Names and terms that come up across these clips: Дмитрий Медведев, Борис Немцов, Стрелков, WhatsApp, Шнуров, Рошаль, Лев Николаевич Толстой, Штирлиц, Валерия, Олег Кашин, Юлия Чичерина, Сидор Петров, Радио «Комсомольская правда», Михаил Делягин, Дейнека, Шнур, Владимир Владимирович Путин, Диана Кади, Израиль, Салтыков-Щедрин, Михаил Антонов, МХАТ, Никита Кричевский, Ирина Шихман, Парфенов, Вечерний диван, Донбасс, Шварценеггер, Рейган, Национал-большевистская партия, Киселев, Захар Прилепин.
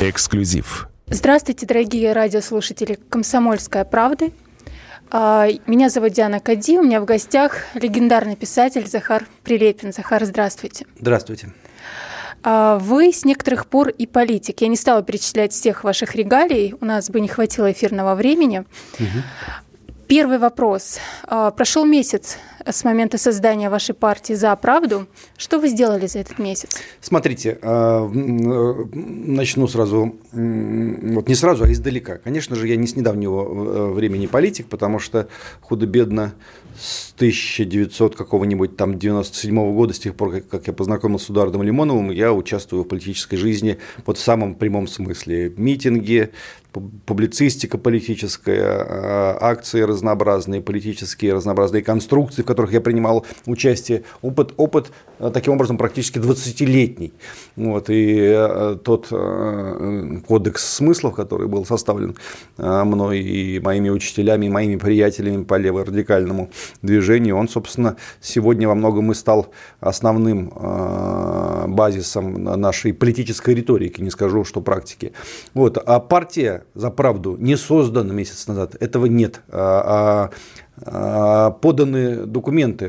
Эксклюзив. Здравствуйте, дорогие радиослушатели «Комсомольская правда». Меня зовут Диана Кади, у меня в гостях легендарный писатель Захар Прилепин. Захар, здравствуйте. Здравствуйте. Вы с некоторых пор и политик. Я не стала перечислять всех ваших регалий, у нас бы не хватило эфирного времени. Угу. Первый вопрос. Прошел месяц с момента создания вашей партии «За правду». Что вы сделали за этот месяц? Смотрите, начну сразу, вот не сразу, а издалека. Конечно же, я не с недавнего времени политик, потому что худо-бедно с 1900 какого-нибудь там 97 года, с тех пор, как я познакомился с Эдуардом Лимоновым, я участвую в политической жизни вот в самом прямом смысле. Митинги, публицистика политическая, акции разнообразные, политические разнообразные конструкции, в которых я принимал участие, опыт таким образом практически 20-летний. Вот, и тот кодекс смыслов, который был составлен мной и моими учителями, и моими приятелями по леворадикальному движению, он, собственно, сегодня во многом и стал основным базисом нашей политической риторики, не скажу, что практики. Вот. А партия «За правду» не создана месяц назад, этого нет. Поданы документы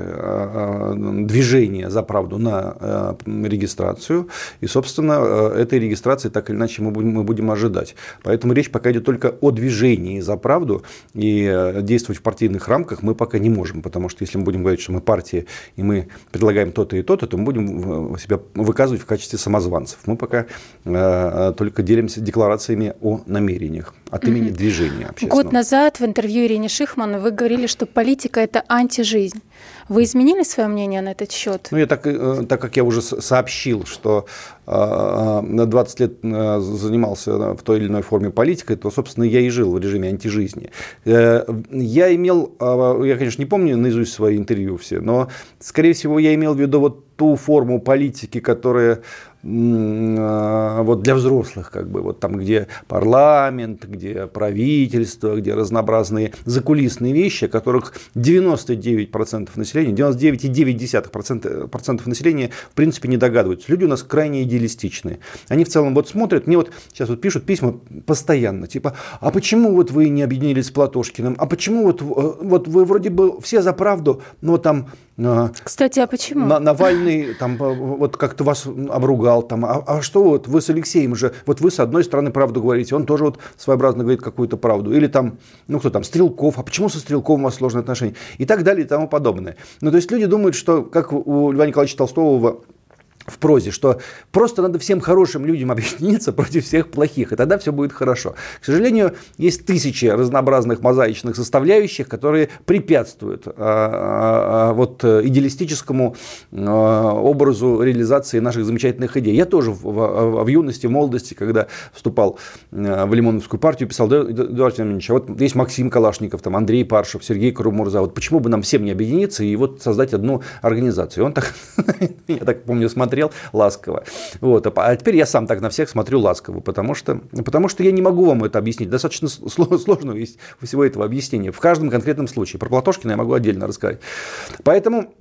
движения «За правду» на регистрацию, и, собственно, этой регистрации так или иначе мы будем ожидать. Поэтому речь пока идет только о движении «За правду», и действовать в партийных рамках мы пока не можем, потому что если мы будем говорить, что мы партия, и мы предлагаем то-то и то-то, то мы будем себя выказывать в качестве самозванцев. Мы пока только делимся декларациями о намерениях от имени движения общественного. Год назад в интервью Ирине Шихман вы говорили, что политика – это антижизнь. Вы изменили свое мнение на этот счет? Ну, я так как я уже сообщил, что 20 лет занимался в той или иной форме политикой, то, собственно, я и жил в режиме антижизни. Я, конечно, не помню наизусть свои интервью все, но, скорее всего, я имел в виду вот ту форму политики, которая вот для взрослых, как бы, вот там, где парламент, где правительство, где разнообразные закулисные вещи, о которых 99% населения, 99,9% населения в принципе не догадываются. Люди у нас крайне идеалистичные. Они в целом вот смотрят, мне вот сейчас вот пишут письма постоянно, типа, а почему вот вы не объединились с Платошкиным, а почему вот вы вроде бы все за правду, но там... Кстати, а почему? Навальный там вот как-то вас обругал, там, а что вот вы с Алексеем же, вот вы с одной стороны правду говорите, он тоже вот своеобразно говорит какую-то правду, или там, ну кто там, Стрелков, а почему со Стрелковым у вас сложные отношения, и так далее и тому подобное. Ну, то есть люди думают, что, как у Льва Николаевича Толстого в прозе, что просто надо всем хорошим людям объединиться против всех плохих, и тогда все будет хорошо. К сожалению, есть тысячи разнообразных мозаичных составляющих, которые препятствуют вот идеалистическому образу реализации наших замечательных идей. Я тоже в юности, в молодости, когда вступал в Лимоновскую партию, писал: Эдуард Лимонович, а вот есть Максим Калашников, там Андрей Паршев, Сергей Коробмурза, вот почему бы нам всем не объединиться и вот создать одну организацию? И он так, я так помню, смотрел ласково. Вот. А теперь я сам так на всех смотрю ласково, потому что я не могу вам это объяснить. Достаточно сложно есть у всего этого объяснения. В каждом конкретном случае. Про Платошкина я могу отдельно рассказать. Поэтому...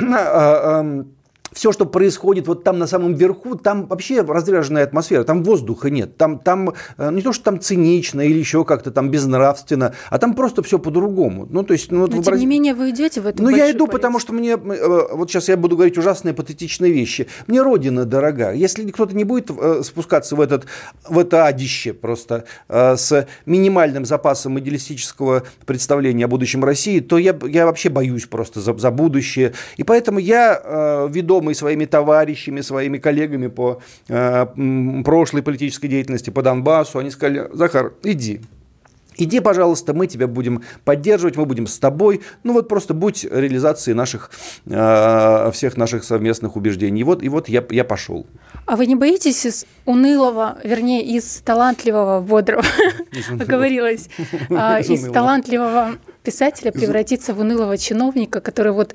Все, что происходит вот там на самом верху, там вообще разряженная атмосфера, там воздуха нет, там не то, что там цинично или еще как-то там безнравственно, а там просто все по-другому. Ну, то есть, ну, но, тем не менее, вы идете в этом. Ну, я иду, потому что мне, вот сейчас я буду говорить ужасные, патетичные вещи. Мне родина дорога. Если кто-то не будет спускаться в это адище просто с минимальным запасом идеалистического представления о будущем России, то я вообще боюсь просто за будущее. И поэтому я ведом и своими товарищами, своими коллегами по прошлой политической деятельности по Донбассу, они сказали: Захар, иди, пожалуйста, мы тебя будем поддерживать, мы будем с тобой, ну вот просто будь реализацией наших, всех наших совместных убеждений. И вот я пошел. А вы не боитесь из унылого, вернее, из талантливого, бодрого, оговорилась, из талантливого писателя превратиться в унылого чиновника, который вот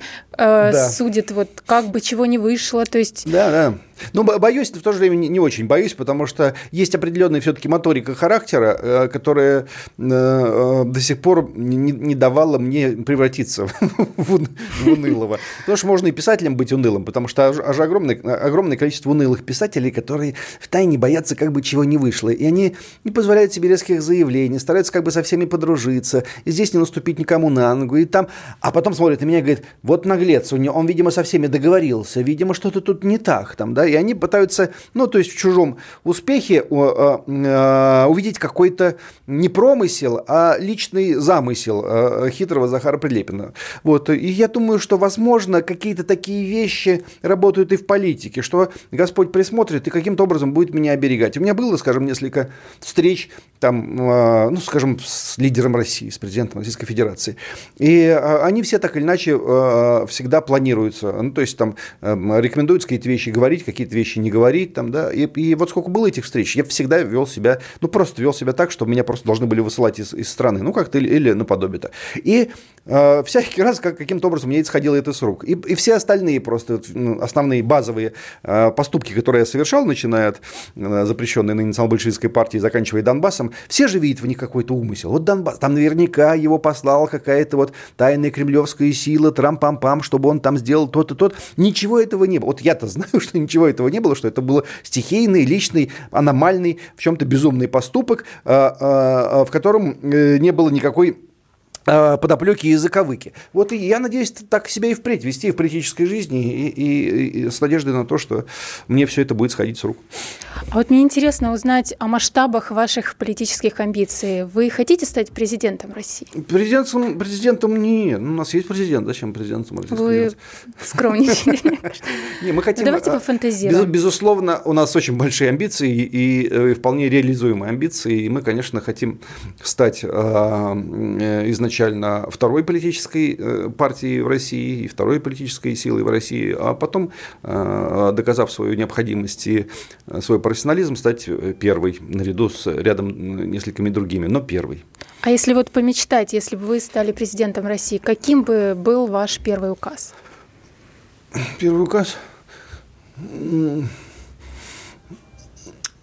судит, вот как бы чего не вышло, то есть... Да. Ну, боюсь, но в то же время не очень боюсь, потому что есть определенная все-таки моторика характера, которая до сих пор не давала мне превратиться в унылого. Потому что можно и писателем быть унылым, потому что аж огромное количество унылых писателей, которые втайне боятся, как бы чего не вышло. И они не позволяют себе резких заявлений, стараются как бы со всеми подружиться, и здесь не наступить никому на ногу, и там. А потом смотрят на меня и говорят: вот наглец, он, видимо, со всеми договорился, видимо, что-то тут не так, там, да, и они пытаются, ну, то есть в чужом успехе увидеть какой-то не промысел, а личный замысел хитрого Захара Прилепина. Вот, и я думаю, что, возможно, какие-то такие вещи работают и в политике, что Господь присмотрит и каким-то образом будет меня оберегать. У меня было, скажем, несколько встреч, там, ну, скажем, с лидером России, с президентом Российской Федерации, и они все так или иначе всегда планируются, ну, то есть там рекомендуются какие-то вещи говорить, какие-то вещи не говорить, там, да, и вот сколько было этих встреч, я всегда вел себя так, что меня просто должны были высылать из страны, ну, как-то или наподобие-то, и всякий раз каким-то образом мне исходило это с рук, и все остальные просто основные базовые поступки, которые я совершал, начиная от запрещенной на Национал-большевистской партии, заканчивая Донбассом, все же видят в них какой-то умысел, вот Донбасс, там наверняка его послала какая-то вот тайная кремлевская сила, трам-пам-пам, чтобы он там сделал то-то, то-то, ничего этого не было, вот я-то знаю, что ничего этого не было, что это был стихийный, личный, аномальный, в чем-то безумный поступок, в котором не было никакой подоплеки и заковыки. Вот и я надеюсь так себя и впредь вести в политической жизни и с надеждой на то, что мне все это будет сходить с рук. А вот мне интересно узнать о масштабах ваших политических амбиций. Вы хотите стать президентом России? Президентом нет. У нас есть президент. Зачем президентом России? Вы скромничаете. Давайте пофантазируем. Безусловно, у нас очень большие амбиции и вполне реализуемые амбиции. И мы, конечно, хотим стать изначально второй политической партией в России и второй политической силой в России, а потом, доказав свою необходимость и свой профессионализм, стать первой, наряду с рядом несколькими другими, но первой. А если вот помечтать, если бы вы стали президентом России, каким бы был ваш первый указ? Первый указ?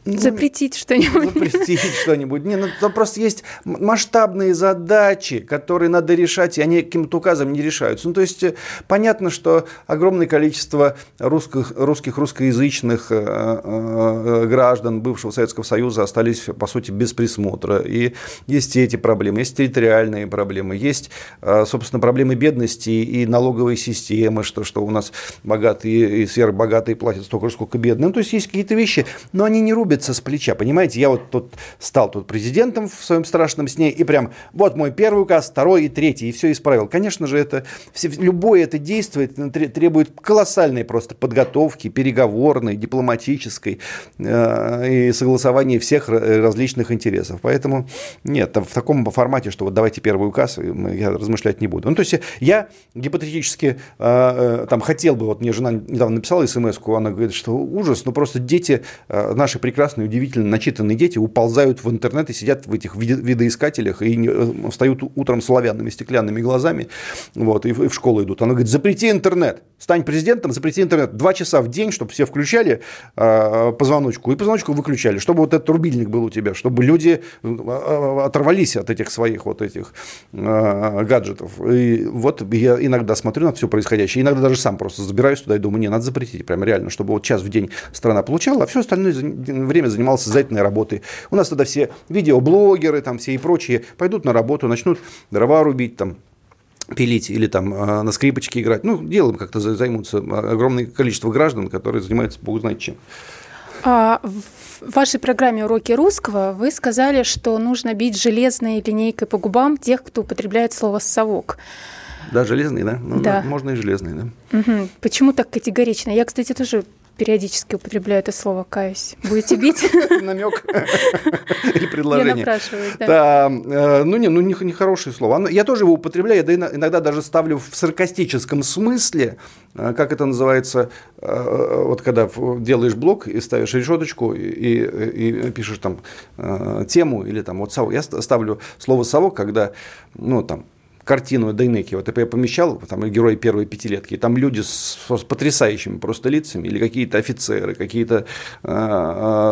Запретить что-нибудь. Запретить что-нибудь. Не, ну, там просто есть масштабные задачи, которые надо решать, и они каким-то указом не решаются. Ну, то есть, понятно, что огромное количество русскоязычных граждан бывшего Советского Союза остались, по сути, без присмотра. И есть и эти проблемы, есть территориальные проблемы, есть, собственно, проблемы бедности и налоговой системы, что у нас богатые и сверхбогатые платят столько же, сколько бедные. Ну, то есть, есть какие-то вещи, но они не рубятся с плеча, понимаете, я вот тут стал тут президентом в своем страшном сне, и прям вот мой первый указ, второй и третий, и все исправил. Конечно же, любое это действие требует колоссальной просто подготовки, переговорной, дипломатической, и согласования всех различных интересов. Поэтому нет, в таком формате, что вот давайте первый указ, я размышлять не буду. Ну, то есть я гипотетически там хотел бы, вот мне жена недавно написала смс-ку, она говорит, что ужас, ну просто дети, наши прекрасные, удивительно начитанные дети уползают в интернет и сидят в этих видоискателях и встают утром с оловянными стеклянными глазами, вот, и в школу идут. Она говорит: запрети интернет, стань президентом, запрети интернет 2 часа в день, чтобы все включали позвоночку и позвоночку выключали, чтобы вот этот рубильник был у тебя, чтобы люди оторвались от этих своих вот этих гаджетов. И вот я иногда смотрю на все происходящее, иногда даже сам просто забираюсь туда и думаю: не, надо запретить, прям реально, чтобы вот час в день страна получала, а все остальное время занимался созидательной работой. У нас тогда все видеоблогеры, там все и прочие пойдут на работу, начнут дрова рубить, там, пилить или там на скрипочке играть. Ну, делом как-то займутся огромное количество граждан, которые занимаются бог знает чем. В вашей программе «Уроки русского» вы сказали, что нужно бить железной линейкой по губам тех, кто употребляет слово «совок». Да, железный, да? Ну, да. Можно и железный, да. Угу. Почему так категорично? Я, кстати, тоже периодически употребляю это слово, каюсь. Будете бить? Намек или предложение. Я напрашиваюсь, да. Ну, нехорошее слово. Я тоже его употребляю, да, иногда даже ставлю в саркастическом смысле, как это называется, вот когда делаешь блог и ставишь решеточку и пишешь там тему или там вот совок. Я ставлю слово «совок», когда, ну, там, картину Дейнеки, вот я помещал, там герои первой пятилетки, и там люди с потрясающими просто лицами, или какие-то офицеры, какие-то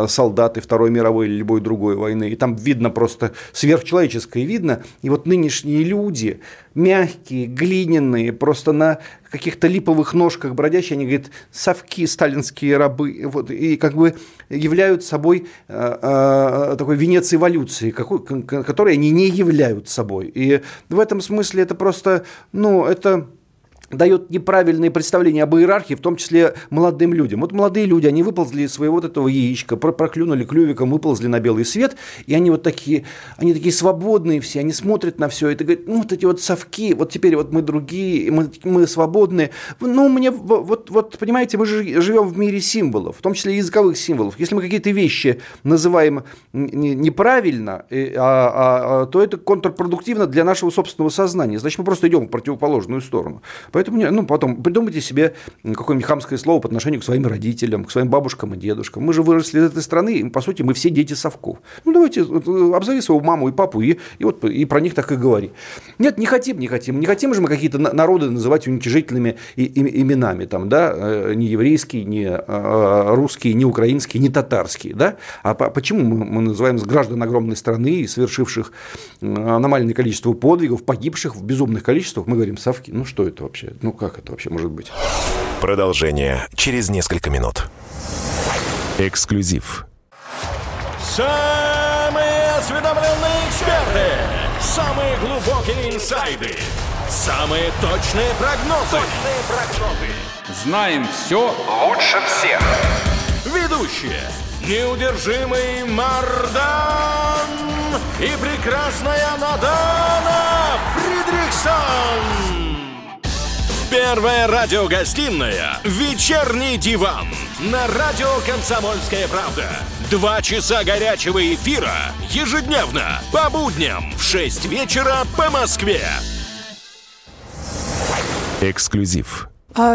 солдаты Второй мировой или любой другой войны, и там видно просто сверхчеловеческое видно, и вот нынешние люди, мягкие, глиняные, просто на каких-то липовых ножках бродящие, они говорят, совки, сталинские рабы, вот, и как бы являют собой такой венец эволюции, который они не являют собой. И в этом смысле это просто, ну, это дает неправильные представления об иерархии, в том числе молодым людям. Вот молодые люди, они выползли из своего вот этого яичка, проклюнули клювиком, выползли на белый свет, и они вот такие, они такие свободные все, они смотрят на все, и ты говоришь, ну, вот эти вот совки, вот теперь вот мы другие, мы свободные. Ну, мне, вот понимаете, мы же живем в мире символов, в том числе языковых символов. Если мы какие-то вещи называем неправильно, то это контрпродуктивно для нашего собственного сознания. Значит, мы просто идем в противоположную сторону. Поэтому, ну, потом придумайте себе какое-нибудь хамское слово по отношению к своим родителям, к своим бабушкам и дедушкам. Мы же выросли из этой страны, и, по сути, мы все дети совков. Ну, давайте обзови свою маму и папу, и про них так и говори. Нет, не хотим. Не хотим же мы какие-то народы называть уничижительными именами, там, да, не еврейские, не русские, не украинские, не татарские, да? А почему мы называем граждан огромной страны, совершивших аномальное количество подвигов, погибших в безумных количествах, мы говорим совки? Ну, что это вообще? Ну, как это вообще может быть? Продолжение через несколько минут. Эксклюзив. Самые осведомленные эксперты. Самые глубокие инсайды. Самые точные прогнозы. Знаем все лучше всех. Ведущие. Неудержимый Мардан и прекрасная Надана Фридрихсон. Первая радиогостинная «Вечерний диван» на радио «Комсомольская правда». 2 часа горячего эфира ежедневно по будням в 6 вечера по Москве. Эксклюзив.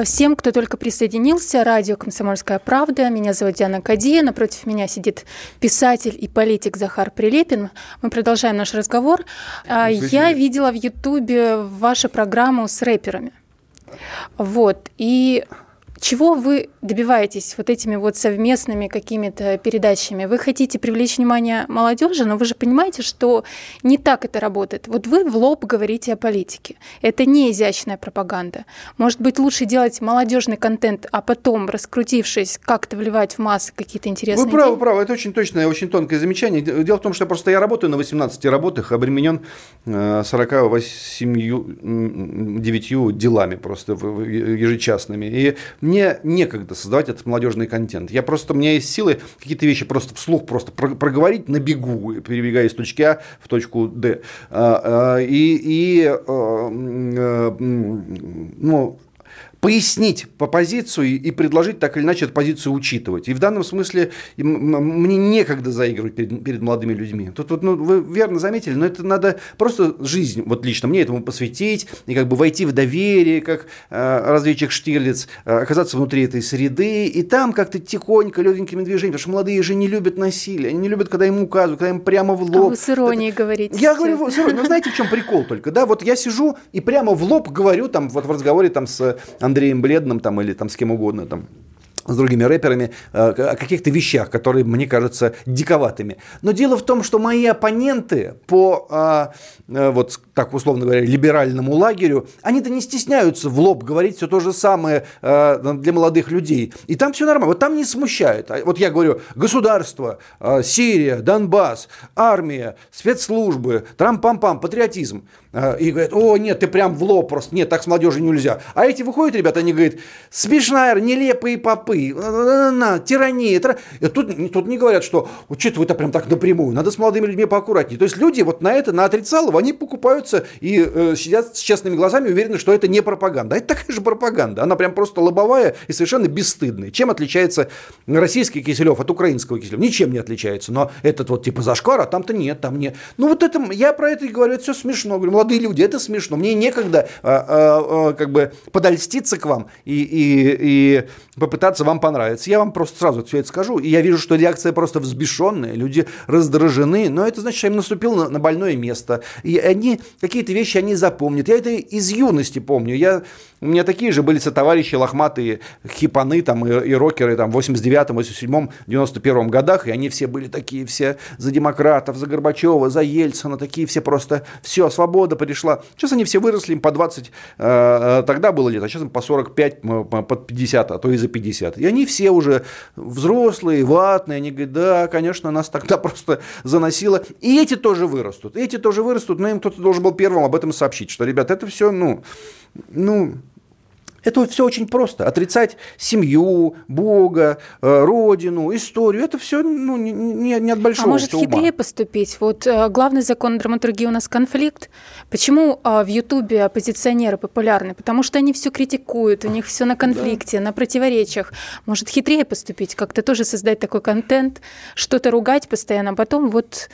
Всем, кто только присоединился, радио «Комсомольская правда». Меня зовут Диана Кади. Напротив меня сидит писатель и политик Захар Прилепин. Мы продолжаем наш разговор. Я видела в Ютубе вашу программу с рэперами. Вот, и чего вы добиваетесь вот этими вот совместными какими-то передачами? Вы хотите привлечь внимание молодежи, но вы же понимаете, что не так это работает. Вот вы в лоб говорите о политике. Это не изящная пропаганда. Может быть, лучше делать молодежный контент, а потом, раскрутившись, как-то вливать в массы какие-то интересные идеи? Вы правы, правы. Это очень точное, очень тонкое замечание. Дело в том, что просто я работаю на 18 работах, обременен 49 делами просто ежечасными. И мне некогда создавать этот молодежный контент. Я просто, у меня есть силы какие-то вещи просто вслух просто проговорить на бегу, перебегая из точки А в точку Д. И пояснить по позицию и предложить так или иначе эту позицию учитывать. И в данном смысле мне некогда заигрывать перед молодыми людьми. Тут вот, ну, вы верно заметили, но это надо просто жизнь, вот лично мне этому посвятить, и как бы войти в доверие, как разведчик Штирлиц, оказаться внутри этой среды, и там как-то тихонько, легенькими движениями, потому что молодые же не любят насилие, они не любят, когда им указывают, когда им прямо в лоб. А вы с иронией говорите. Я говорю с иронией. Вы знаете, в чем прикол только? Да, вот я сижу и прямо в лоб говорю, там, вот в разговоре там с Андреем Бледным там, или там, с кем угодно, там, с другими рэперами, о каких-то вещах, которые мне кажутся диковатыми. Но дело в том, что мои оппоненты по, вот так условно говоря, либеральному лагерю, они-то не стесняются в лоб говорить все то же самое для молодых людей. И там все нормально. Вот там не смущает. Вот я говорю, государство, Сирия, Донбасс, армия, спецслужбы, трам-пам-пам, патриотизм. И говорят, о, нет, ты прям в лоб просто, нет, так с молодежью нельзя. А эти выходят, ребята, они говорят, смешная, нелепые попы, тирания. Тут не говорят, что, что-то вы-то прям так напрямую, надо с молодыми людьми поаккуратнее. То есть люди вот на это, на отрицалово, они покупаются и сидят с честными глазами, уверены, что это не пропаганда. А это такая же пропаганда, она прям просто лобовая и совершенно бесстыдная. Чем отличается российский Киселев от украинского Киселева? Ничем не отличается, но этот вот типа зашквар, а там-то нет, там нет. Ну вот это, я про это и говорю, это все смешно, говорю, молодые люди, это смешно. Мне некогда как бы подольститься к вам и попытаться кажется, вам понравится. Я вам просто сразу все это скажу. И я вижу, что реакция просто взбешенная, люди раздражены. Но это значит, что им наступило на больное место. И они какие-то вещи они запомнят. Я это из юности помню. У меня такие же были сотоварищи лохматые хипаны там, и рокеры там, в 89-м, 87-м, 91-м годах. И они все были такие все за демократов, за Горбачева, за Ельцина. Такие все просто все, свобода пришла. Сейчас они все выросли, им по 20 тогда было лет, а сейчас им по 45, под 50, а то и за 50. И они все уже взрослые, ватные. Они говорят, да, конечно, нас тогда просто заносило. И эти тоже вырастут, но им кто-то должен был первым об этом сообщить, что, ребят, это все, это все очень просто. Отрицать семью, Бога, родину, историю. Это все не от большого ума. А может, хитрее поступить? Вот главный закон драматургии у нас конфликт. Почему в Ютубе оппозиционеры популярны? Потому что они все критикуют, у них все на конфликте, да, на противоречиях. Может, хитрее поступить? Как-то тоже создать такой контент, что-то ругать постоянно, а потом вот...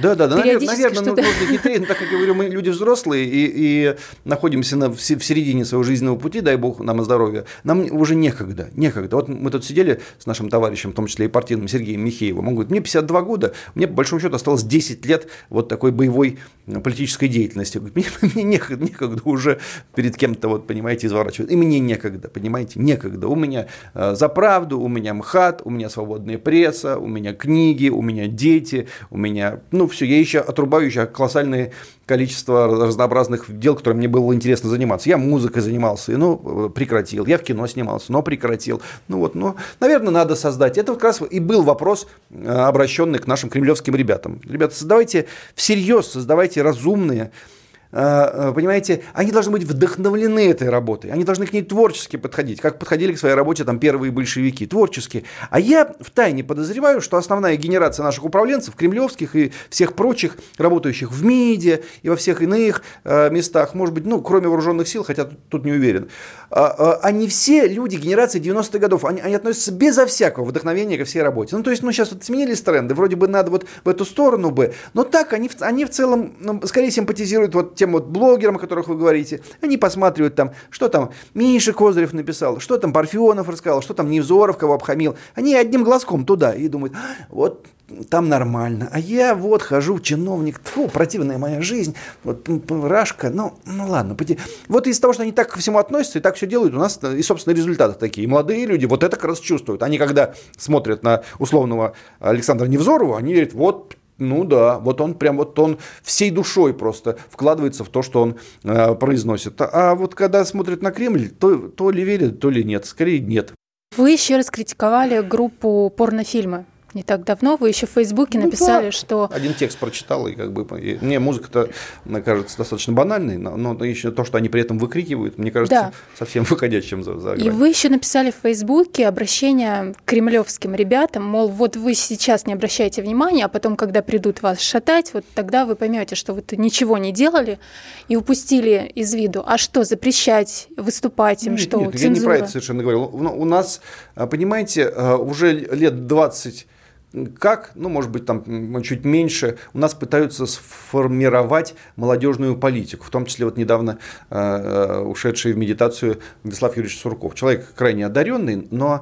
Да, наверное, нужно хитрее, но так как я говорю, мы люди взрослые и находимся в середине своего жизненного пути, дай бог нам здоровья, нам уже некогда. Вот мы тут сидели с нашим товарищем, в том числе и партийным, Сергеем Михеевым, он говорит, мне 52 года, мне по большому счету осталось 10 лет вот такой боевой политической деятельности. Мне некогда уже перед кем-то, вот, понимаете, изворачивать. И мне некогда, понимаете, некогда. У меня «За правду», у меня МХАТ, у меня свободная пресса, у меня книги, у меня дети, у меня... все, я еще отрубаю колоссальное количество разнообразных дел, которым мне было интересно заниматься. Я музыкой занимался, прекратил. Я в кино снимался, но прекратил. Наверное, надо создать. Это вот как раз и был вопрос, обращенный к нашим кремлевским ребятам. Ребята, создавайте всерьез, создавайте разумные, понимаете, они должны быть вдохновлены этой работой, они должны к ней творчески подходить, как подходили к своей работе первые большевики, творчески. А я втайне подозреваю, что основная генерация наших управленцев, кремлевских и всех прочих, работающих в МИДе и во всех иных местах, может быть, кроме вооруженных сил, хотя тут не уверен, они все люди генерации 90-х годов, они относятся безо всякого вдохновения ко всей работе. Сейчас вот сменились тренды, вроде бы надо вот в эту сторону бы, но так они в целом скорее симпатизируют тем блогерам, о которых вы говорите, они посматривают что Миша Козырев написал, что Парфенов рассказал, что Невзоров кого обхамил. Они одним глазком туда и думают, вот там нормально, а я вот хожу, чиновник, противная моя жизнь, вот рашка, ладно. Вот из-за того, что они так ко всему относятся и так все делают, у нас и, собственно, результаты такие. И молодые люди вот это как раз чувствуют. Они, когда смотрят на условного Александра Невзорова, они верят, он прям он всей душой просто вкладывается в то, что он произносит. А вот когда смотрит на Кремль, то ли верит, то ли нет. Скорее нет. Вы еще раз критиковали группу «Порнофильмы». Не так давно вы еще в Фейсбуке написали, что... Один текст прочитал, и мне музыка-то, кажется, достаточно банальной, но еще то, что они при этом выкрикивают, мне кажется, совсем выходящим за грань. И вы еще написали в Фейсбуке обращение к кремлевским ребятам, мол, вот вы сейчас не обращайте внимания, а потом, когда придут вас шатать, вот тогда вы поймете, что вы ничего не делали и упустили из виду. А что, запрещать выступать им, что цензура? Нет, я не про это совершенно говорил. У нас, понимаете, уже лет 20... может быть, чуть меньше, у нас пытаются сформировать молодежную политику, в том числе недавно ушедший в медитацию Вячеслав Юрьевич Сурков. Человек крайне одаренный, но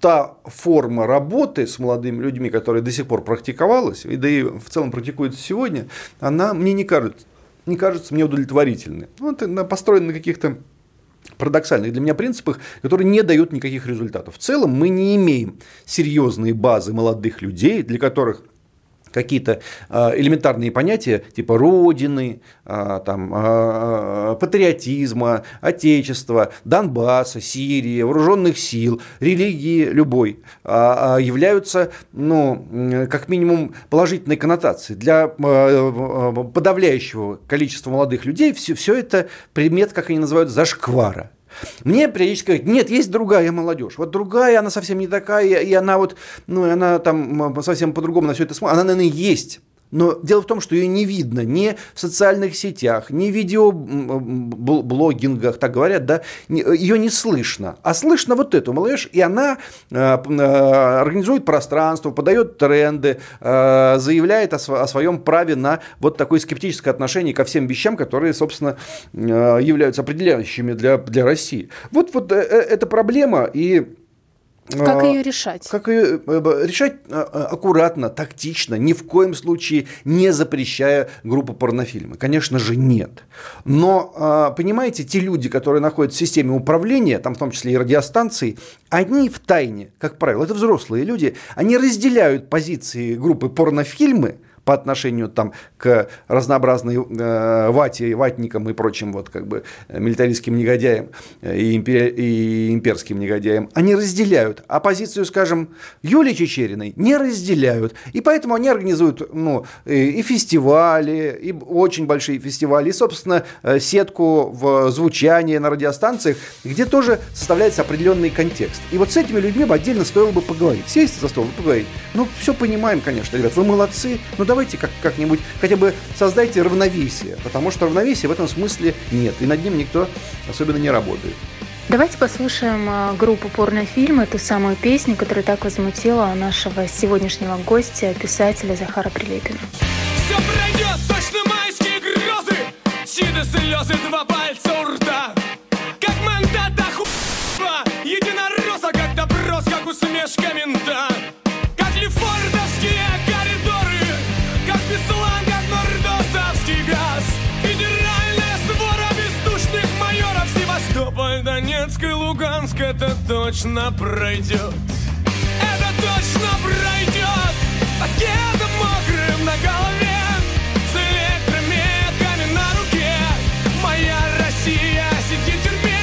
та форма работы с молодыми людьми, которая до сих пор практиковалась, и в целом практикуется сегодня, она мне не кажется мне удовлетворительной. Она построена на каких-то парадоксальных для меня принципах, которые не дают никаких результатов. В целом мы не имеем серьезной базы молодых людей, для которых какие-то элементарные понятия типа родины, патриотизма, отечества, Донбасса, Сирии, вооруженных сил, религии любой являются, как минимум, положительной коннотацией. Для подавляющего количества молодых людей все это предмет, как они называют, зашквара. Мне периодически говорят, нет, есть другая молодежь. Вот другая, она совсем не такая, и она она совсем по-другому на все это смотрит. Она, наверное, есть. Но дело в том, что ее не видно ни в социальных сетях, ни в видеоблогингах, так говорят, да, ее не слышно. А слышно вот эту молодежь, и она организует пространство, подает тренды, заявляет о своем праве на вот такое скептическое отношение ко всем вещам, которые, собственно, являются определяющими для России. Вот эта проблема, и Как ее решать? Как ее решать аккуратно, тактично, ни в коем случае не запрещая группу «Порнофильмы». Конечно же, нет. Но, понимаете, те люди, которые находятся в системе управления, там в том числе и радиостанции, они втайне, как правило, это взрослые люди, они разделяют позиции группы «Порнофильмы» по отношению там, к разнообразной вате, ватникам и прочим вот, как бы, милитаристским негодяям и имперским негодяям, они разделяют. А позицию, скажем, Юлии Чичериной не разделяют. И поэтому они организуют и фестивали, и очень большие фестивали, и, собственно, сетку в звучании на радиостанциях, где тоже составляется определенный контекст. И вот с этими людьми бы отдельно стоило бы поговорить. Сесть за стол и поговорить. Ну, все понимаем, конечно, ребят, вы молодцы, но давайте как-нибудь хотя бы создайте равновесие, потому что равновесия в этом смысле нет, и над ним никто особенно не работает. Давайте послушаем группу «Порнофильмы», ту самую песню, которая так возмутила нашего сегодняшнего гостя, писателя Захара Прилепина. Все пройдет, точно майские грезы, чьи-то слезы, два пальца у рта, как мандата хуба, единоросса, как допрос, как усмешка мента, как лефордовские коридоры, как беслан, как нордостовский газ, федеральная свора бездушных майоров, Севастополь, Донецк и Луганск, это точно пройдет. Это точно пройдет. С пакетом мокрым на голове, с электрометками на руке. Моя Россия сидит в тюрьме,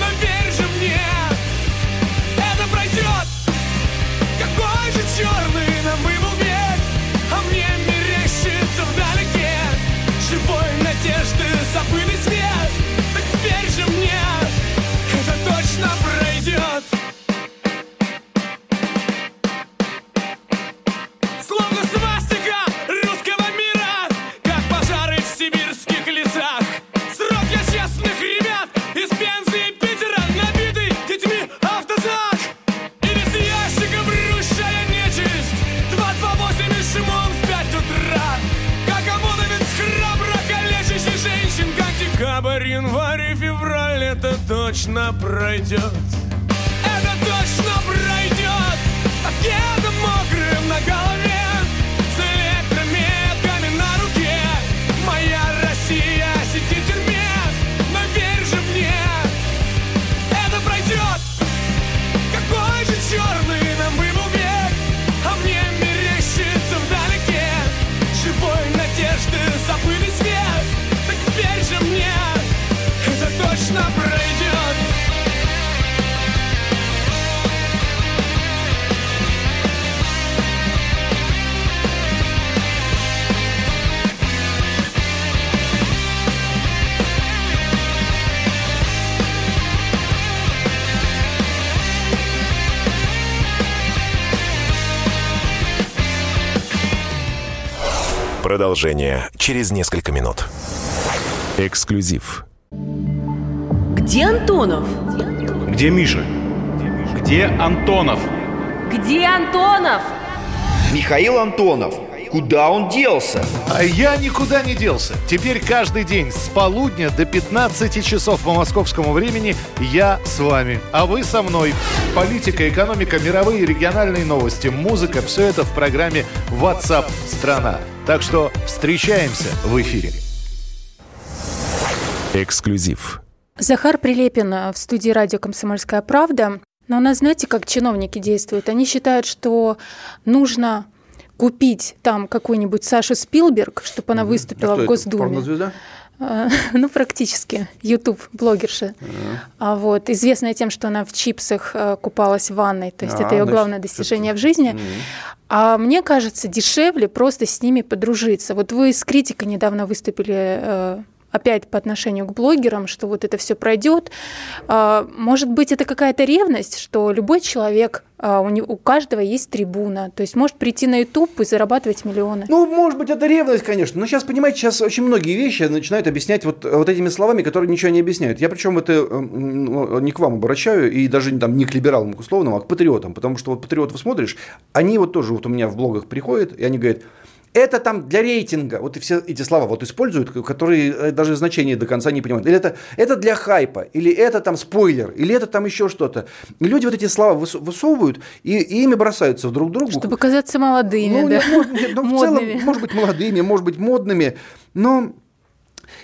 но верь же мне, это пройдет. Какой же черный нам выбыл век, а мне мерещится вдалеке живой надежды забытый свет. Так верь же мне, это точно пройдет. Словно свастика русского мира, как пожары в сибирских лесах. Срок для честных ребят из Пензы и Питера, набитый детьми автозак. И без ящика брющая нечисть, 228 и Шимон в 5 утра. Как ОМОНовец храбро калечащий женщин, как декабрь, январь и февраль, это точно пройдет. Это точно пройдет. С пакетом мокрым на голове, с электрометками на руке. Моя Россия сидит в тюрьме, но верь же мне, это пройдет. Какой же черный нам выбыл век, а мне мерещится вдалеке живой надежды забытый свет. Так верь же мне, это точно пройдет. Продолжение через несколько минут. Эксклюзив. Где Антонов? Где Миша? Где Антонов? Где Антонов? Михаил Антонов. Куда он делся? А я никуда не делся. Теперь каждый день с полудня до 15 часов по московскому времени я с вами, а вы со мной. Политика, экономика, мировые и региональные новости, музыка – все это в программе WhatsApp «Страна». Так что встречаемся в эфире. Эксклюзив. Захар Прилепин в студии радио «Комсомольская правда». Но у нас, знаете, как чиновники действуют? Они считают, что нужно купить там какую-нибудь Сашу Спилберг, чтобы она выступила в Госдуме. Порнозвезда? Ну, практически. Ютуб-блогерша. Вот. Известная тем, что она в чипсах купалась в ванной. То есть это ее главное достижение в жизни. А мне кажется, дешевле просто с ними подружиться. Вот вы с критикой недавно выступили опять по отношению к блогерам, что вот это все пройдет. Может быть, это какая-то ревность, что любой человек, у каждого есть трибуна, то есть может прийти на YouTube и зарабатывать миллионы. Ну, может быть, это ревность, конечно, но сейчас, понимаете, сейчас очень многие вещи начинают объяснять вот этими словами, которые ничего не объясняют. Я причем это не к вам обращаю, и даже там, не к либералам, к условным, а к патриотам, потому что вот патриотов смотришь, они вот тоже вот у меня в блогах приходят, и они говорят: это там для рейтинга. Вот и все эти слова вот используют, которые даже значения до конца не понимают. Или это для хайпа, или это там спойлер, или это там еще что-то. И люди вот эти слова высовывают и ими бросаются друг к другу. Чтобы казаться молодыми, да? Ну, в целом, может быть, молодыми, может быть, модными, но...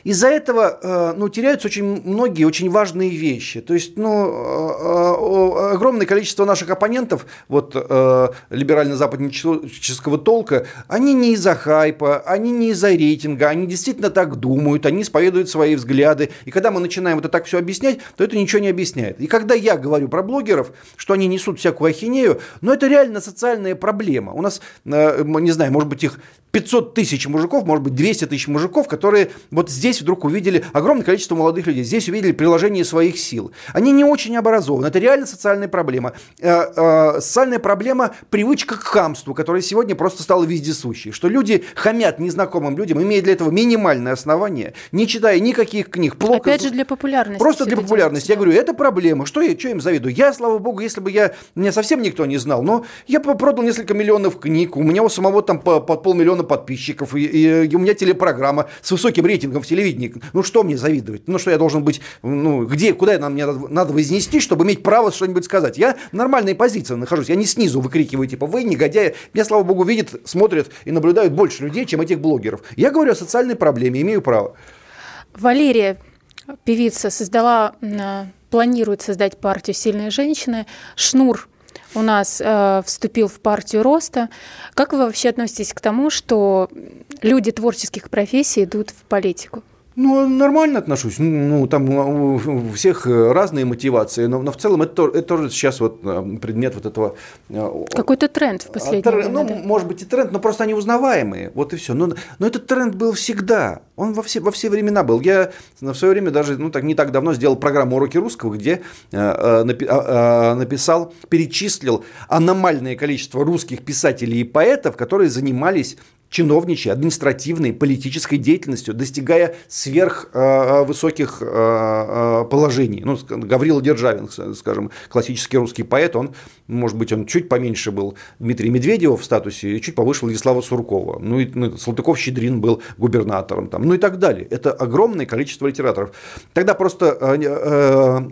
Из-за этого теряются очень многие очень важные вещи. То есть огромное количество наших оппонентов либерально-западнического толка, они не из-за хайпа, они не из-за рейтинга, они действительно так думают, они исповедуют свои взгляды. И когда мы начинаем это так все объяснять, то это ничего не объясняет. И когда я говорю про блогеров, что они несут всякую ахинею, но это реально социальная проблема. У нас, не знаю, может быть, их 500 тысяч мужиков, может быть, 200 тысяч мужиков, которые вот здесь вдруг увидели огромное количество молодых людей, здесь увидели приложение своих сил. Они не очень образованы. Это реально социальная проблема. Социальная проблема – привычка к хамству, которая сегодня просто стала вездесущей. Что люди хамят незнакомым людям, имея для этого минимальное основание, не читая никаких книг. Опять же, для популярности. Просто для популярности. Я говорю, это проблема. Что им завидую? Я, слава богу, если бы меня совсем никто не знал, но я продал несколько миллионов книг, у меня у самого там под полмиллиона подписчиков, и у меня телепрограмма с высоким рейтингом в телевидении. Ну, что мне завидовать? Ну, что я должен быть... Ну, куда мне надо вознести, чтобы иметь право что-нибудь сказать? Я в нормальной позиции нахожусь. Я не снизу выкрикиваю, типа, вы негодяи. Меня, слава богу, видят, смотрят и наблюдают больше людей, чем этих блогеров. Я говорю о социальной проблеме, имею право. Валерия, певица, планирует создать партию «Сильные женщины». Шнур у нас вступил в партию роста. Как вы вообще относитесь к тому, что люди творческих профессий идут в политику? Ну, нормально отношусь. Ну, там у всех разные мотивации, но в целом это тоже сейчас вот предмет вот этого... Какой-то тренд в последнее время. Ну, да? Может быть, и тренд, но просто они узнаваемые. Вот и все. Но этот тренд был всегда. Он во все времена был. Я в свое время даже не так давно сделал программу «Уроки русского», где написал, перечислил аномальное количество русских писателей и поэтов, которые занимались... чиновничьей, административной, политической деятельностью, достигая сверхвысоких положений. Ну, Гаврила Державин, скажем, классический русский поэт, он, может быть, он чуть поменьше был Дмитрия Медведева в статусе и чуть повыше Владислава Суркова. Ну, и Салтыков-Щедрин был губернатором, там, ну и так далее. Это огромное количество литераторов. Тогда просто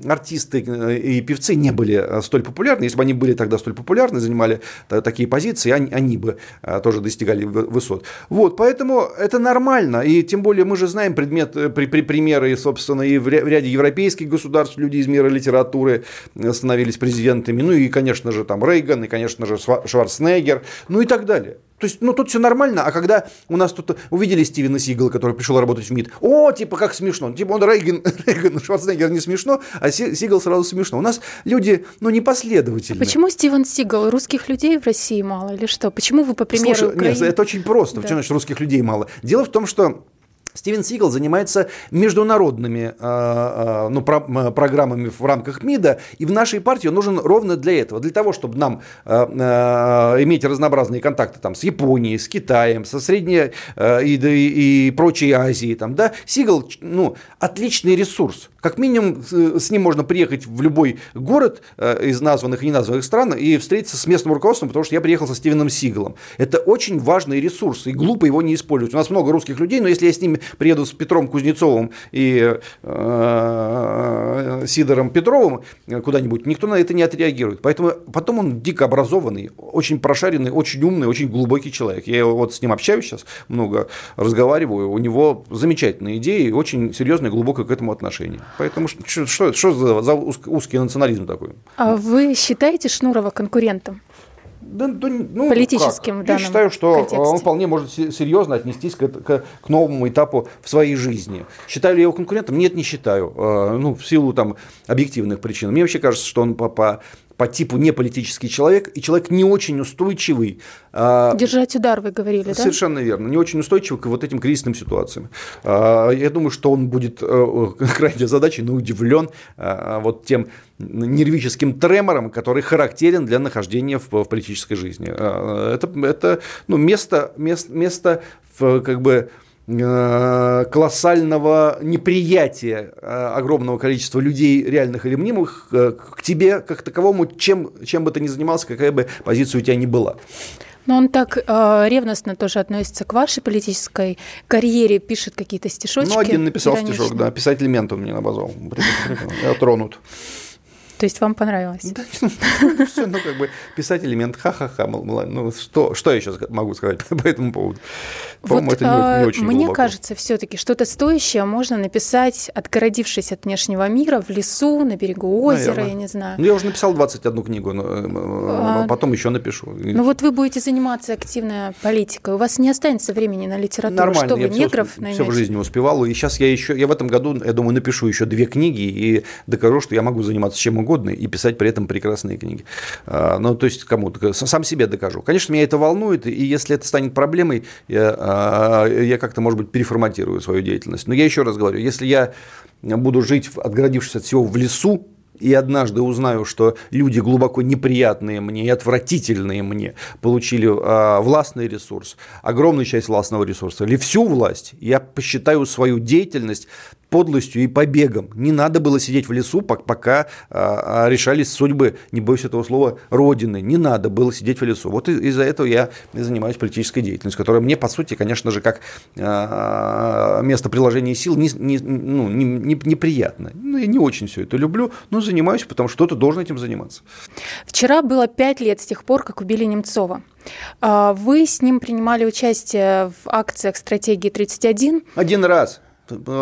артисты и певцы не были столь популярны. Если бы они были тогда столь популярны, занимали такие позиции, они бы тоже достигали высоких. Вот, поэтому это нормально, и тем более мы же знаем примеры, собственно, и в ряде европейских государств люди из мира литературы становились президентами, ну и, конечно же, там Рейган, и, конечно же, Шварценеггер, ну и так далее. То есть, тут все нормально, а когда у нас тут увидели Стивена Сигала, который пришел работать в МИД, как смешно, он Рейган, Шварценеггер не смешно, а Сигал сразу смешно. У нас люди, непоследовательные. А почему Стивен Сигал? Русских людей в России мало или что? Почему вы по примеру Украины? Нет, это очень просто, Почему значит русских людей мало? Дело в том, что... Стивен Сигал занимается международными программами в рамках МИДа, и в нашей партии он нужен ровно для этого, для того, чтобы нам иметь разнообразные контакты там, с Японией, с Китаем, со Средней и прочей Азией. Сигал отличный ресурс. Как минимум, с ним можно приехать в любой город из названных и неназванных стран и встретиться с местным руководством, потому что я приехал со Стивеном Сигалом. Это очень важный ресурс, и глупо его не использовать. У нас много русских людей, но если я с ними приеду с Петром Кузнецовым и Сидором Петровым куда-нибудь, никто на это не отреагирует. Поэтому потом он дико образованный, очень прошаренный, очень умный, очень глубокий человек. Я вот с ним общаюсь сейчас, много разговариваю, у него замечательные идеи, очень серьезное, глубокое к этому отношение. Поэтому что за узкий национализм такой? А вы считаете Шнурова конкурентом? Политическим, да. Я считаю, что он вполне может серьезно отнестись к новому этапу в своей жизни. Считаю ли я его конкурентом? Нет, не считаю. В силу объективных причин. Мне вообще кажется, что он по типу не политический человек, и человек не очень устойчивый. Держать удар, вы говорили, да? Совершенно верно. Не очень устойчивый к вот этим кризисным ситуациям. Я думаю, что он будет крайне задачей, но удивлен вот тем нервическим тремором, который характерен для нахождения в политической жизни. Это место колоссального неприятия огромного количества людей, реальных или мнимых, к тебе как таковому, чем бы ты ни занимался, какая бы позиция у тебя ни была. Но он так ревностно тоже относится к вашей политической карьере, пишет какие-то стишочки. Ну, один написал стишок, да. Писатель Ментов мне обозвал. Я тронут. То есть вам понравилось? Да, все, ну, как бы писатель Мент, ха-ха-ха, ну, что я еще могу сказать по этому поводу? По-моему, вот, это не очень мне глубоко. Кажется, все-таки что-то стоящее можно написать, отгородившись от внешнего мира, в лесу, на берегу озера, наверное. Я не знаю. Ну, я уже написал 21 книгу, но потом еще напишу. Ну, вот вы будете заниматься активной политикой, у вас не останется времени на литературу. Нормально, чтобы я все в жизни успевал, и сейчас я в этом году, я думаю, напишу еще 2 книги и докажу, что я могу заниматься чем угодно. И писать при этом прекрасные книги. Ну, то есть, кому-то, сам себе докажу. Конечно, меня это волнует, и если это станет проблемой, я как-то, может быть, переформатирую свою деятельность. Но я еще раз говорю, если я буду жить, отгородившись от всего в лесу, и однажды узнаю, что люди глубоко неприятные мне и отвратительные мне получили властный ресурс, огромную часть властного ресурса, или всю власть, я посчитаю свою деятельность подлостью и побегом. Не надо было сидеть в лесу, пока решались судьбы, не боюсь этого слова, Родины. Не надо было сидеть в лесу. Вот из-за этого я занимаюсь политической деятельностью, которая мне, по сути, конечно же, как место приложения сил неприятно. Ну, я не очень все это люблю, но занимаюсь, потому что кто-то должен этим заниматься. Вчера было 5 лет с тех пор, как убили Немцова. Вы с ним принимали участие в акциях «Стратегии 31». 1 раз.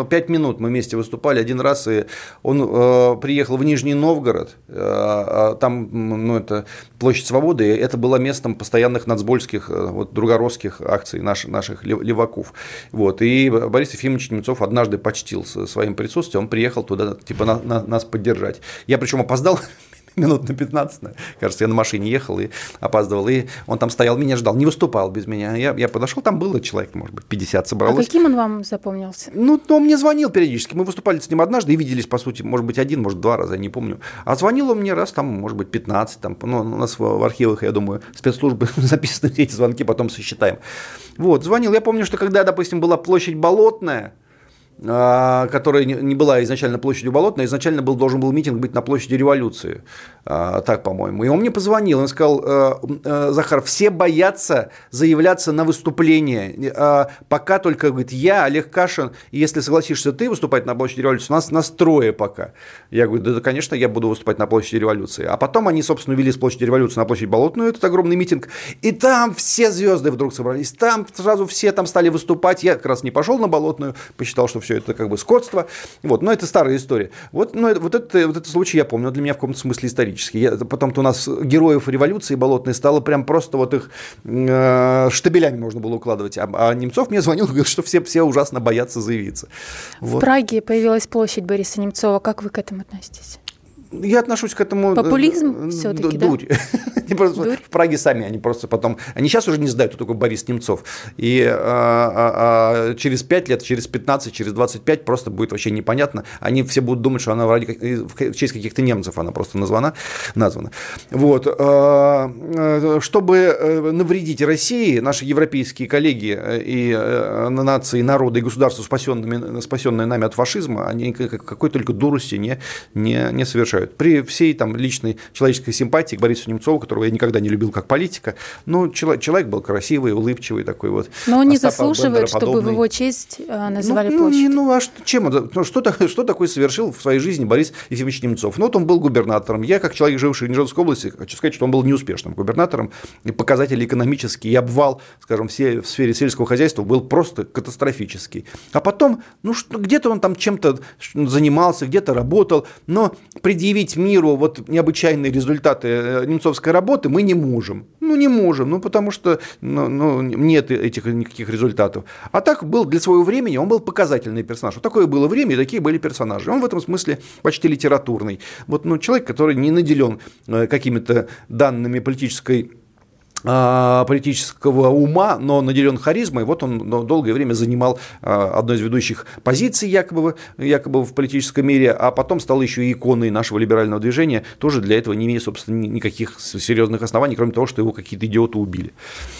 5 минут мы вместе выступали 1 раз, и он приехал в Нижний Новгород, там, ну, это Площадь Свободы, и это было местом постоянных нацбольских, вот, другоросских акций наших леваков. Вот. И Борис Ефимович Немцов однажды почтил своим присутствием, он приехал туда, типа, нас поддержать. Я причем опоздал минут на 15, кажется, я на машине ехал и опаздывал, и он там стоял, меня ждал, не выступал без меня, я подошел, там было человек, может быть, 50 собралось. А каким он вам запомнился? Ну, он мне звонил периодически, мы выступали с ним однажды и виделись, по сути, может быть, 1, может, 2 раза, я не помню, а звонил он мне раз, там, может быть, 15, там, ну, у нас в архивах, я думаю, спецслужбы записаны эти звонки, потом сосчитаем. Вот, звонил, я помню, что когда, допустим, была площадь Болотная, которая не была изначально площадью Болотной, изначально должен был митинг быть на площади Революции, так, по-моему. И он мне позвонил, он сказал: Захар, все боятся заявляться на выступление, пока только, говорит, я, Олег Кашин, и если согласишься ты выступать на площади Революции, у нас трое пока. Я говорю: да, конечно, я буду выступать на площади Революции. А потом они, собственно, увели с площади Революции на площадь Болотную, этот огромный митинг, и там все звезды вдруг собрались, там сразу все там стали выступать, я как раз не пошел на Болотную, посчитал, что все это как бы скотство, вот, но это старая история. Вот, но вот этот случай я помню, для меня в каком-то смысле исторический. Потом-то у нас героев революции Болотной стало прям просто вот их штабелями можно было укладывать, а Немцов мне звонил и говорил, что все ужасно боятся заявиться. Вот. В Праге появилась площадь Бориса Немцова, как вы к этому относитесь? Я отношусь к этому... Популизм все-таки, да? Дурь. В Праге сами, они просто потом... Они сейчас уже не знают, кто такой Борис Немцов. И через 5 лет, через 15, через 25 просто будет вообще непонятно. Они все будут думать, что она в честь каких-то немцев она просто названа. Вот. Чтобы навредить России, наши европейские коллеги и нации, народы и государства, спасенные нами от фашизма, они какой только дурости не совершают. При всей там личной человеческой симпатии к Борису Немцову, которого я никогда не любил как политика, но человек был красивый, улыбчивый такой вот. Но он не заслуживает, чтобы в его честь называли площадь. Ну, а что такое совершил в своей жизни Борис Ефимович Немцов? Ну, вот он был губернатором. Я, как человек, живший в Нижегородской области, хочу сказать, что он был неуспешным губернатором. И показатели экономические, и обвал, скажем, в сфере сельского хозяйства был просто катастрофический. А потом, где-то он там чем-то занимался, где-то работал, но предъявить миру вот необычайные результаты немцовской работы мы не можем. Потому что нет этих никаких результатов. А так был для своего времени, он был показательный персонаж. Вот такое было время, и такие были персонажи. Он в этом смысле почти литературный. Вот, человек, который не наделен какими-то данными политического ума, но наделен харизмой. Вот он долгое время занимал одну из ведущих позиций якобы в политическом мире, а потом стал еще и иконой нашего либерального движения, тоже для этого не имея, собственно, никаких серьезных оснований, кроме того, что его какие-то идиоты убили.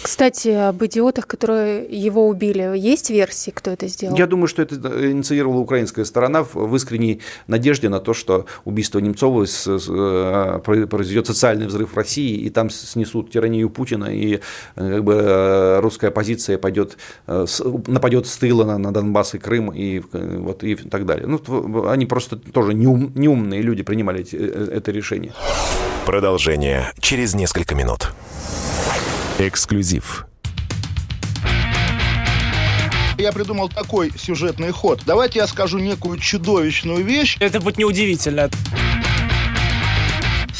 Кстати, об идиотах, которые его убили, есть версии, кто это сделал? Я думаю, что это инициировала украинская сторона в искренней надежде на то, что убийство Немцова произведет социальный взрыв в России, и там снесут тиранию Путина, Путина, и как бы русская оппозиция нападет с тыла на Донбасс и Крым, и вот и так далее. Ну, они просто тоже неумные люди принимали это решение. Продолжение через несколько минут. Эксклюзив. Я придумал такой сюжетный ход. Давайте я скажу некую чудовищную вещь. Это будет неудивительно.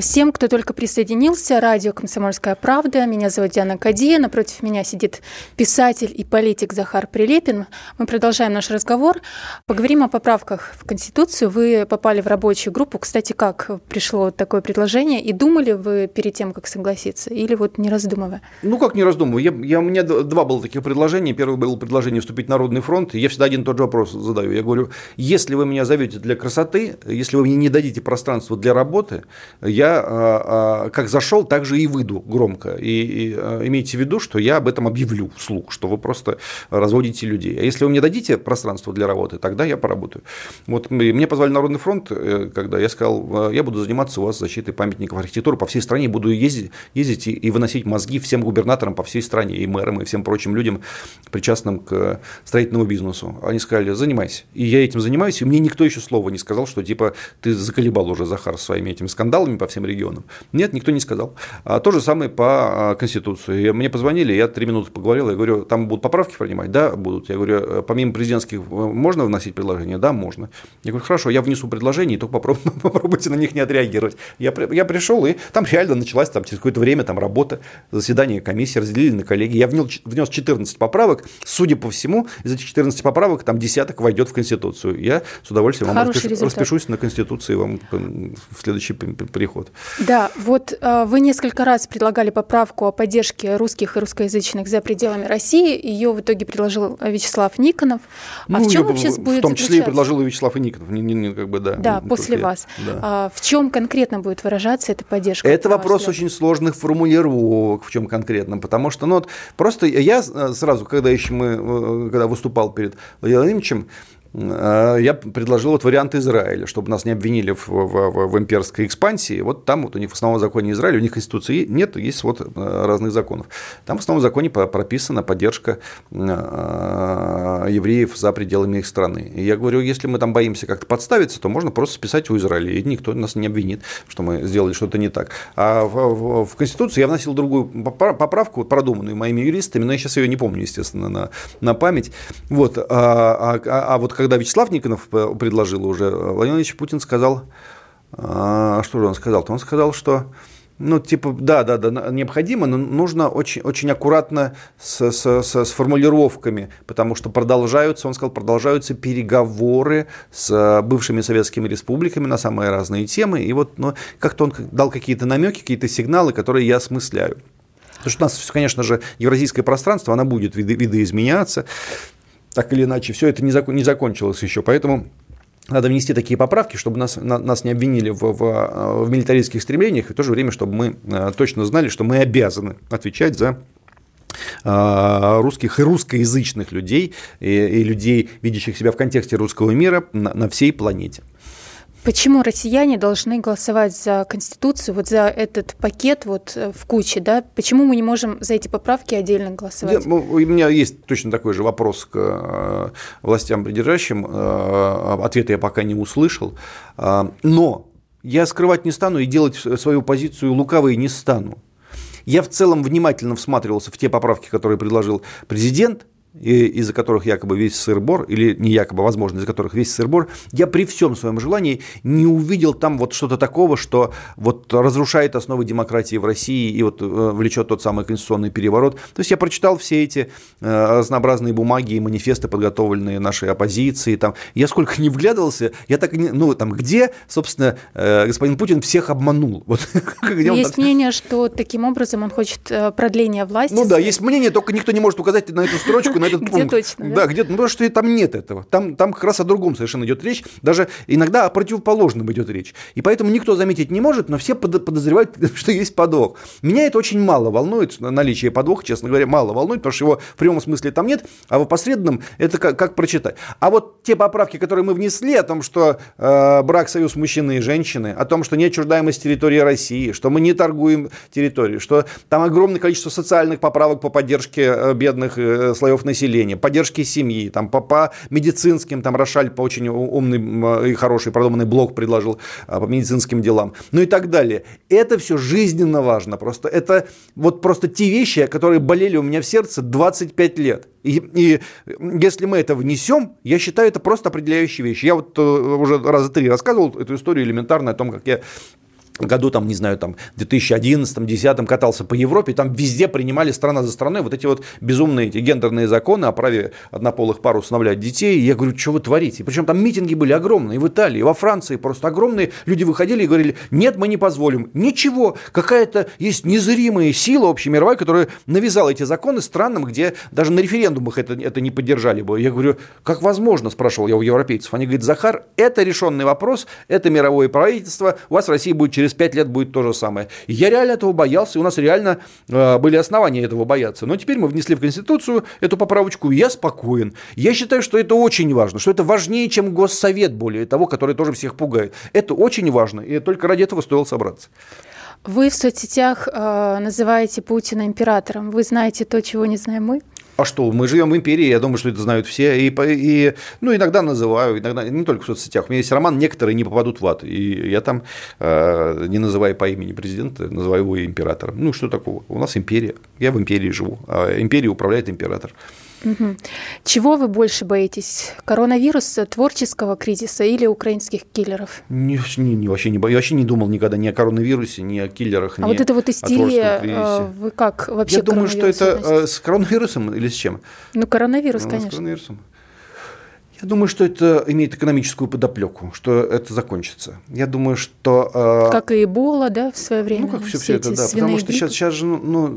Всем, кто только присоединился, радио «Комсомольская правда». Меня зовут Диана Кади. Напротив меня сидит писатель и политик Захар Прилепин. Мы продолжаем наш разговор. Поговорим о поправках в Конституцию. Вы попали в рабочую группу. Кстати, как пришло такое предложение? И думали вы перед тем, как согласиться? Или вот не раздумывая? Ну, как не раздумывая? У меня два было таких предложения. Первое было предложение вступить в Народный фронт. Я всегда один и тот же вопрос задаю. Я говорю, если вы меня зовете для красоты, если вы мне не дадите пространства для работы, я как зашел, так же и выйду громко. И имейте в виду, что я об этом объявлю вслух, что вы просто разводите людей. А если вы мне дадите пространство для работы, тогда я поработаю. Вот меня позвали в Народный фронт, когда я сказал, я буду заниматься у вас защитой памятников архитектуры по всей стране, буду ездить и выносить мозги всем губернаторам по всей стране, и мэрам, и всем прочим людям, причастным к строительному бизнесу. Они сказали, занимайся. И я этим занимаюсь, и мне никто еще слова не сказал, что типа ты заколебал уже, Захар, своими этими скандалами по всем регионам. Нет, никто не сказал. А то же самое по Конституции. Мне позвонили, я 3 минуты поговорил, я говорю, там будут поправки принимать? Да, будут. Я говорю, помимо президентских можно вносить предложения? Да, можно. Я говорю, хорошо, я внесу предложения, и только попробуйте на них не отреагировать. Я пришел, и там реально началась через какое-то время работа, заседание комиссии, разделили на коллеги. Я внес 14 поправок, судя по всему, из этих 14 поправок десяток войдет в Конституцию. Я с удовольствием вам распишусь на Конституции вам в следующий приход. Да, вот вы несколько раз предлагали поправку о поддержке русских и русскоязычных за пределами России. Ее в итоге предложил Вячеслав Никонов. А в чем вообще будет заключаться? В том числе и предложил Вячеслав и Никонов. Да, после вас. Да. В чем конкретно будет выражаться эта поддержка? Это вопрос очень сложных формулировок, в чем конкретно. Потому что просто я сразу, когда выступал перед Владимиром Владимировичем, я предложил вариант Израиля, чтобы нас не обвинили в имперской экспансии. Вот там у них в основном законе Израиля, у них конституции нет, есть разных законов. Там в основном законе прописана поддержка евреев за пределами их страны. И я говорю, если мы там боимся как-то подставиться, то можно просто списать у Израиля, и никто нас не обвинит, что мы сделали что-то не так. А в Конституцию я вносил другую поправку, продуманную моими юристами, но я сейчас ее не помню, естественно, на память. Когда Вячеслав Никонов предложил уже, Владимир Ильич Путин сказал, что же он сказал-то? Он сказал, что необходимо, но нужно очень, очень аккуратно с формулировками, потому что продолжаются переговоры с бывшими советскими республиками на самые разные темы, и как-то он дал какие-то намеки, какие-то сигналы, которые я осмысляю. Потому что у нас, конечно же, евразийское пространство, оно будет видоизменяться. Так или иначе, все это не закончилось еще, поэтому надо внести такие поправки, чтобы нас не обвинили в милитаристских стремлениях, и в то же время, чтобы мы точно знали, что мы обязаны отвечать за русских и русскоязычных людей, и людей, видящих себя в контексте русского мира на всей планете. Почему россияне должны голосовать за Конституцию, за этот пакет в куче, да? Почему мы не можем за эти поправки отдельно голосовать? У меня есть точно такой же вопрос к властям придержащим. Ответа я пока не услышал. Но я скрывать не стану и делать свою позицию лукавой не стану. Я в целом внимательно всматривался в те поправки, которые предложил президент, из-за которых якобы весь сыр-бор, или не якобы, возможно, из-за которых весь сыр-бор, я при всем своем желании не увидел там вот что-то такого, что вот разрушает основы демократии в России и вот влечет тот самый конституционный переворот. То есть я прочитал все эти разнообразные бумаги и манифесты, подготовленные нашей оппозицией. Там. Я сколько не вглядывался, я так и не... Ну, там, где, собственно, господин Путин всех обманул? Вот, есть мнение, что таким образом он хочет продления власти. Ну да, есть мнение, только никто не может указать на эту строчку, на этот пункт. Где точно, да? Да, где-то, потому что там нет этого. Там как раз о другом совершенно идет речь. Даже иногда о противоположном идет речь. И поэтому никто заметить не может, но все подозревают, что есть подвох. Меня это очень мало волнует, наличие подвоха, честно говоря, мало волнует, потому что его в прямом смысле там нет, а в опосредованном это как прочитать. А вот те поправки, которые мы внесли, о том, что брак, союз мужчины и женщины, о том, что неотчуждаемость территории России, что мы не торгуем территорией, что там огромное количество социальных поправок по поддержке бедных слоев населения, поддержке семьи, там, по медицинским, там Рошаль по очень умный и хороший продуманный блок предложил по медицинским делам, ну и так далее. Это все жизненно важно просто. Это вот просто те вещи, которые болели у меня в сердце 25 лет. И если мы это внесем, я считаю, это просто определяющие вещи. Я вот уже раза 3 рассказывал эту историю элементарно о том, как я... году, там, не знаю, там, 2011-2010 катался по Европе, там везде принимали страна за страной вот эти вот безумные эти гендерные законы о праве однополых пар усыновлять детей. И я говорю, что вы творите? Причем там митинги были огромные, и в Италии, и во Франции просто огромные. Люди выходили и говорили, нет, мы не позволим. Ничего, какая-то есть незримая сила общемировая, которая навязала эти законы странам, где даже на референдумах это не поддержали бы. Я говорю, как возможно, спрашивал я у европейцев. Они говорят, Захар, это решенный вопрос, это мировое правительство, у вас в России будет через 5 лет будет то же самое. Я реально этого боялся, и у нас реально были основания этого бояться. Но теперь мы внесли в Конституцию эту поправочку, и я спокоен. Я считаю, что это очень важно, что это важнее, чем Госсовет, более того, который тоже всех пугает. Это очень важно, и только ради этого стоило собраться. Вы в соцсетях называете Путина императором. Вы знаете то, чего не знаем мы? А что, мы живем в империи, я думаю, что это знают все, и ну, иногда называю, иногда не только в соцсетях, у меня есть роман «Некоторые не попадут в ад», и я там, не называя по имени президента, называю его императором. Ну, что такого? У нас империя, я в империи живу, а империей управляет император. Угу. Чего вы больше боитесь? Коронавируса, творческого кризиса или украинских киллеров? Я вообще не думал никогда ни о коронавирусе, ни о киллерах, ни о творческом кризисе. А вот эта истерия, вы как вообще к коронавирусу относитесь? Я думаю, что это с коронавирусом или с чем? Ну, коронавирус, конечно. С коронавирусом. Я думаю, что это имеет экономическую подоплеку, что это закончится. Я думаю, что... Как и Эбола, да, в свое время? Ну, как все это, да. Потому что сейчас же, ну,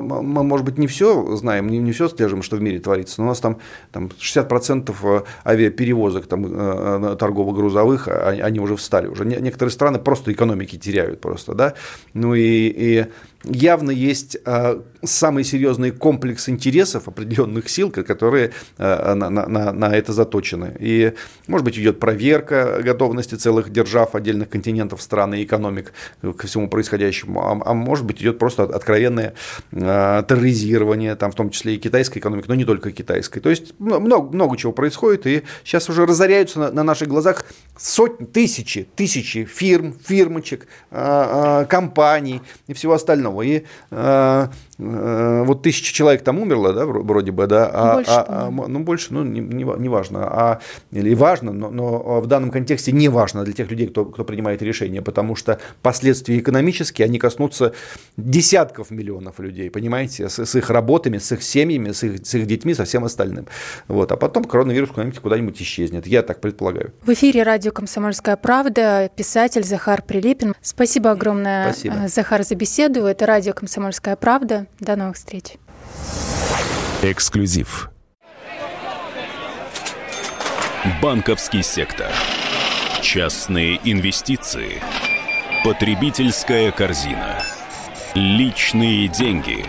мы, может быть, не все знаем, не все слежим, что в мире творится, но у нас там 60% авиаперевозок там, торгово-грузовых, они уже встали. Уже некоторые страны просто экономики теряют просто, да. Ну, и явно есть самый серьезный комплекс интересов определенных сил, которые на это заточены. И, может быть, идет проверка готовности целых держав, отдельных континентов, стран и экономик ко всему происходящему. А может быть, идет просто откровенное терроризирование, там, в том числе и китайской экономики, но не только китайской. То есть много чего происходит, и сейчас уже разоряются на наших глазах сотни, тысячи фирм, фирмочек, компаний и всего остального. И вот 1000 человек там умерло, да, вроде бы, да. Больше, не важно. Или важно, но в данном контексте не важно для тех людей, кто принимает решения, потому что последствия экономические, они коснутся десятков миллионов людей, понимаете, с их работами, с их семьями, с их детьми, со всем остальным. Вот. А потом коронавирус куда-нибудь исчезнет, я так предполагаю. В эфире радио «Комсомольская правда», писатель Захар Прилепин. Спасибо огромное, Захар, за беседу. Это радио «Комсомольская правда». До новых встреч. Эксклюзив. Банковский сектор. Частные инвестиции. Потребительская корзина. Личные деньги.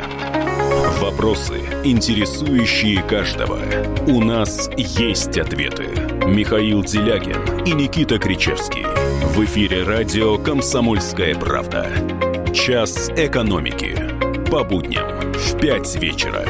Вопросы, интересующие каждого. У нас есть ответы. Михаил Делягин и Никита Кричевский. В эфире радио «Комсомольская правда». «Час экономики» по будням в 5 вечера.